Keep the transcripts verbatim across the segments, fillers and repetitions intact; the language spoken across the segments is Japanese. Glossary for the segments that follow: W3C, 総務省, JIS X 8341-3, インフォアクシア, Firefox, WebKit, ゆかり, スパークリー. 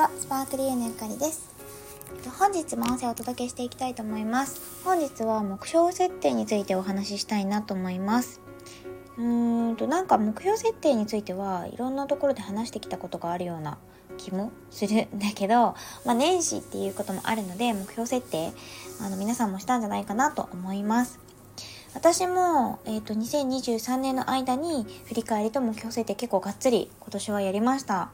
は、スパークリーのゆかりです。本日も音声をお届けしていきたいと思います。本日は目標設定についてお話ししたいなと思います。うーんとなんか目標設定についてはいろんなところで話してきたことがあるような気もするんだけど、まあ、年始っていうこともあるので目標設定あの皆さんもしたんじゃないかなと思います。私も、えーと、にせんにじゅうさんねんの間に振り返りと目標設定結構がっつり今年はやりました。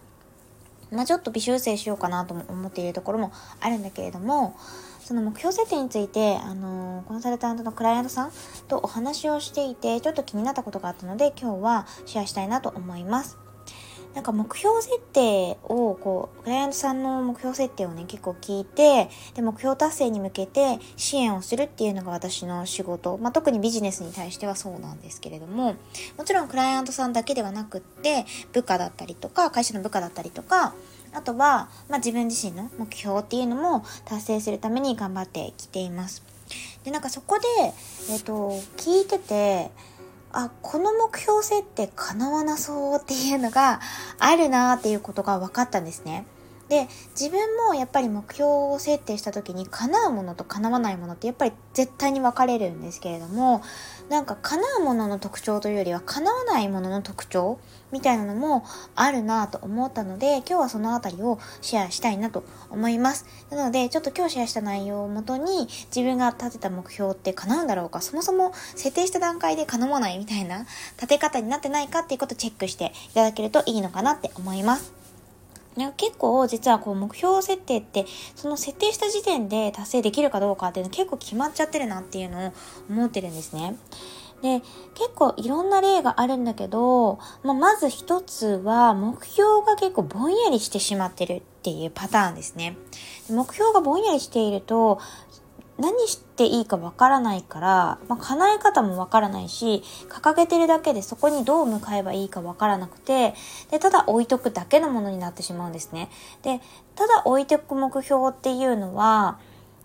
まあ、ちょっと微修正しようかなとも思っているところもあるんだけれども、その目標設定についてあのコンサルタントのクライアントさんとお話をしていてちょっと気になったことがあったので今日はシェアしたいなと思います。なんか目標設定をこうクライアントさんの目標設定をね結構聞いて、で目標達成に向けて支援をするっていうのが私の仕事、まあ、特にビジネスに対してはそうなんですけれども、もちろんクライアントさんだけではなくって部下だったりとか会社の部下だったりとか、あとは、まあ、自分自身の目標っていうのも達成するために頑張ってきています。でなんかそこで、えーと、聞いててあ、この目標設定叶わなそうっていうのがあるなっていうことが分かったんですね。で、自分もやっぱり目標を設定した時に叶うものと叶わないものってやっぱり絶対に分かれるんですけれども、なんか叶うものの特徴というよりは叶わないものの特徴みたいなのもあるなと思ったので、今日はそのあたりをシェアしたいなと思います。なのでちょっと今日シェアした内容をもとに自分が立てた目標って叶うんだろうか、そもそも設定した段階で叶わないみたいな立て方になってないかっていうことをチェックしていただけるといいのかなって思います。結構実はこう目標設定ってその設定した時点で達成できるかどうかっていうの結構決まっちゃってるなっていうのを思ってるんですね。で、結構いろんな例があるんだけど、まあ、まず一つは目標が結構ぼんやりしてしまってるっていうパターンですね。目標がぼんやりしていると何していいかわからないから、まあ、叶え方もわからないし、掲げてるだけでそこにどう向かえばいいかわからなくて、で、ただ置いとくだけのものになってしまうんですね。で、ただ置いておく目標っていうのは、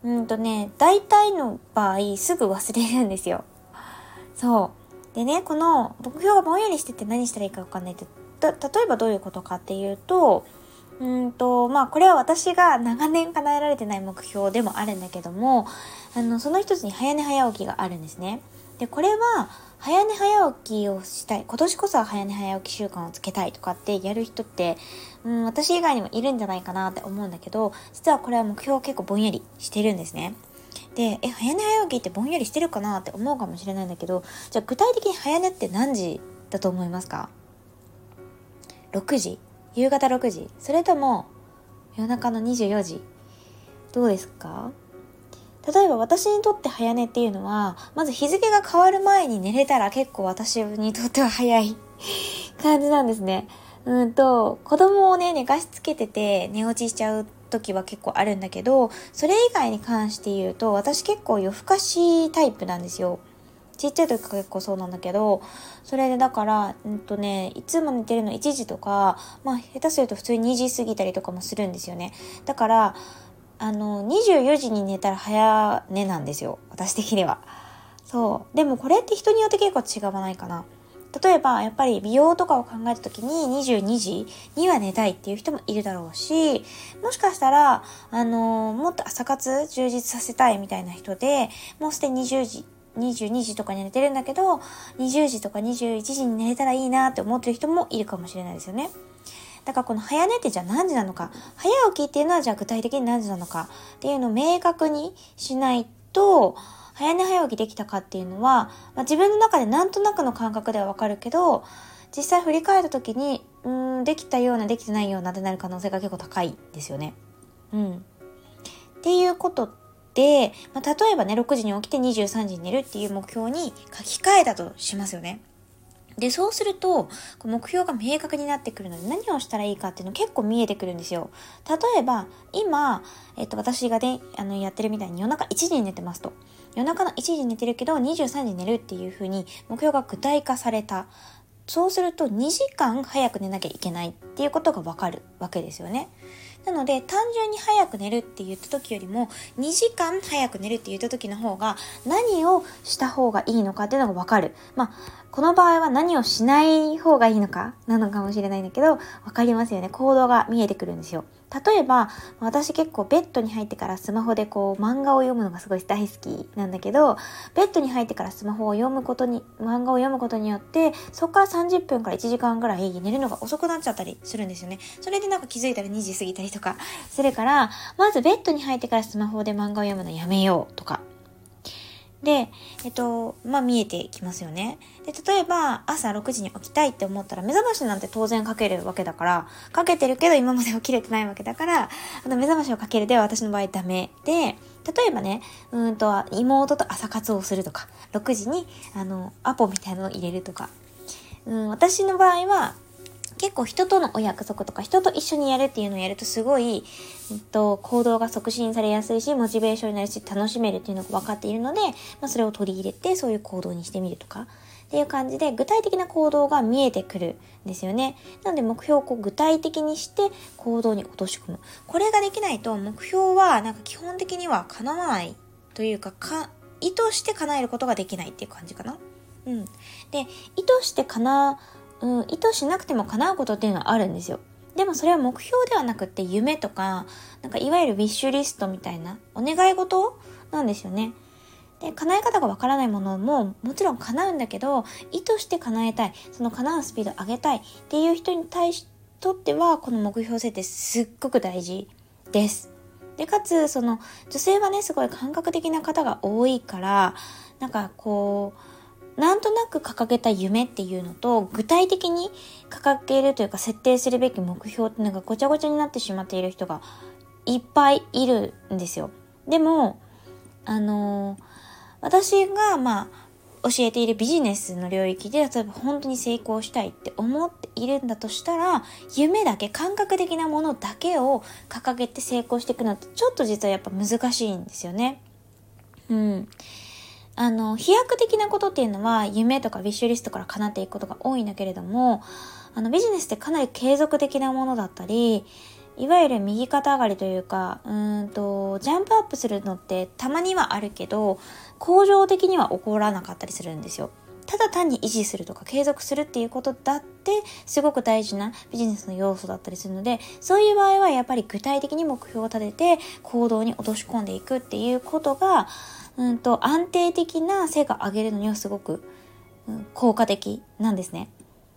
うんとね、大体の場合すぐ忘れるんですよ。そう。でね、この目標がぼんやりしてて何したらいいかわかんないって、た、例えばどういうことかっていうと、うんとまあ、これは私が長年叶えられてない目標でもあるんだけども、あのその一つに早寝早起きがあるんですね。でこれは早寝早起きをしたい、今年こそは早寝早起き習慣をつけたいとかってやる人って、うん、私以外にもいるんじゃないかなって思うんだけど、実はこれは目標結構ぼんやりしてるんですね。でえ早寝早起きってぼんやりしてるかなって思うかもしれないんだけど、じゃあ具体的に早寝って何時だと思いますか？ろくじ？夕方ろくじ？それとも夜中のにじゅうよじ？どうですか？例えば私にとって早寝っていうのは、まず日付が変わる前に寝れたら結構私にとっては早い感じなんですね。うんと、子供をね寝かしつけてて寝落ちしちゃう時は結構あるんだけど、それ以外に関して言うと私結構夜更かしタイプなんですよ。ちっちゃい時から結構そうなんだけど、それでだから、うんとね、いつも寝てるのいちじとか、まあ下手すると普通ににじ過ぎたりとかもするんですよね。だから、あの、にじゅうよじに寝たら早寝なんですよ、私的には。そう。でもこれって人によって結構違わないかな。例えば、やっぱり美容とかを考えた時ににじゅうにじには寝たいっていう人もいるだろうし、もしかしたら、あの、もっと朝活充実させたいみたいな人で、もうすでににじゅうじ、にじゅうにじとかに寝てるんだけどにじゅうじとかにじゅういちじに寝れたらいいなって思ってる人もいるかもしれないですよね。だからこの早寝ってじゃあ何時なのか、早起きっていうのはじゃあ具体的に何時なのかっていうのを明確にしないと、早寝早起きできたかっていうのは、まあ、自分の中でなんとなくの感覚ではわかるけど、実際振り返った時にうーんできたようなできてないようなってなる可能性が結構高いですよね。うん。っていうことってで、まあ、例えばねろくじに起きてにじゅうさんじに寝るっていう目標に書き換えたとしますよね。でそうすると目標が明確になってくるので、何をしたらいいかっていうの結構見えてくるんですよ。例えば今、えっと、私がねあのやってるみたいに夜中いちじに寝てますと、夜中のいちじに寝てるけどにじゅうさんじに寝るっていう風に目標が具体化された、そうするとにじかん早く寝なきゃいけないっていうことがわかるわけですよね。なので単純に早く寝るって言った時よりもにじかん早く寝るって言った時の方が何をした方がいいのかっていうのが分かる。まあこの場合は何をしない方がいいのかなのかもしれないんだけど、分かりますよね。行動が見えてくるんですよ。例えば私結構ベッドに入ってからスマホでこう漫画を読むのがすごい大好きなんだけど、ベッドに入ってからスマホを読むことに漫画を読むことによってそこからさんじゅっぷんからいちじかんぐらい寝るのが遅くなっちゃったりするんですよね。それでなんか気づいたらにじ過ぎたりとかするから、まずベッドに入ってからスマホで漫画を読むのやめようとかで、えっと、まあ、見えてきますよね。で、例えば、朝ろくじに起きたいって思ったら、目覚ましなんて当然かけるわけだから、かけてるけど今まで起きれてないわけだから、あの目覚ましをかけるでは私の場合ダメで、例えばね、うんと、妹と朝活をするとか、ろくじに、あの、アポみたいなのを入れるとか、うん、私の場合は、結構人とのお約束とか人と一緒にやるっていうのをやるとすごい、えっと、行動が促進されやすいしモチベーションになるし楽しめるっていうのが分かっているので、まあ、それを取り入れてそういう行動にしてみるとかっていう感じで具体的な行動が見えてくるんですよね。なので目標をこう具体的にして行動に落とし込む。これができないと目標はなんか基本的には叶わないというか、か意図して叶えることができないっていう感じかな。うん。で、意図して叶うん、意図しなくても叶うことっていうのはあるんですよ。でもそれは目標ではなくって夢とか、なんかいわゆるウィッシュリストみたいなお願い事なんですよね。で、叶え方がわからないものももちろん叶うんだけど、意図して叶えたい、その叶うスピードを上げたいっていう人に対しとっては、この目標設定すっごく大事です。で、かつその女性はね、すごい感覚的な方が多いから、なんかこう、なんとなく掲げた夢っていうのと具体的に掲げるというか設定するべき目標っていうのがごちゃごちゃになってしまっている人がいっぱいいるんですよ。でもあのー、私がまあ教えているビジネスの領域で例えば本当に成功したいって思っているんだとしたら、夢だけ感覚的なものだけを掲げて成功していくのってちょっと実はやっぱ難しいんですよね。うん。あの飛躍的なことっていうのは夢とかウィッシュリストから叶っていくことが多いんだけれども、あのビジネスってかなり継続的なものだったり、いわゆる右肩上がりというか、うーんとジャンプアップするのってたまにはあるけど恒常的には起こらなかったりするんですよ。ただ単に維持するとか継続するっていうことだってすごく大事なビジネスの要素だったりするので、そういう場合はやっぱり具体的に目標を立てて行動に落とし込んでいくっていうことがうんと安定的な成果を上げるのにはすごく、うん、効果的なんですね。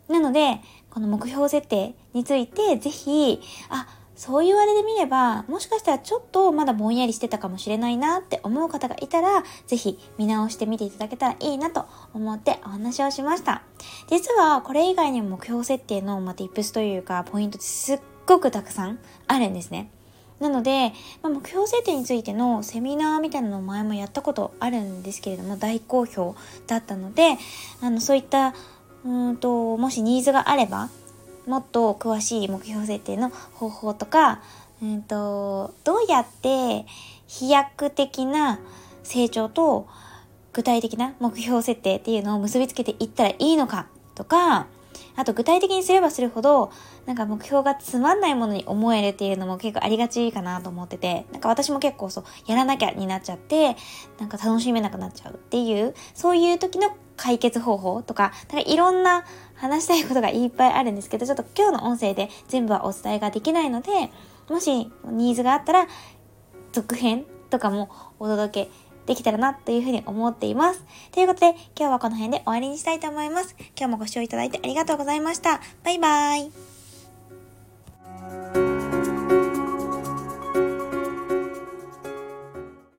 なのでこの目標設定についてぜひ、あ、そう言われてみればもしかしたらちょっとまだぼんやりしてたかもしれないなって思う方がいたら、ぜひ見直してみていただけたらいいなと思ってお話をしました。実はこれ以外にも目標設定のまあティップスというかポイントってすっごくたくさんあるんですね。なので、まあ、目標設定についてのセミナーみたいなのを前もやったことあるんですけれども大好評だったので、あのそういったうんともしニーズがあればもっと詳しい目標設定の方法とか、うんとどうやって飛躍的な成長と具体的な目標設定っていうのを結びつけていったらいいのかとか、あと具体的にすればするほどなんか目標がつまんないものに思えるっていうのも結構ありがちかなと思ってて、なんか私も結構そうやらなきゃになっちゃってなんか楽しめなくなっちゃうっていう、そういう時の解決方法とか、なんかいろんな話したいことがいっぱいあるんですけど、ちょっと今日の音声で全部はお伝えができないので、もしニーズがあったら続編とかもお届けできたらなというふうに思っています。ということで今日はこの辺で終わりにしたいと思います。今日もご視聴いただいてありがとうございました。バイバイ。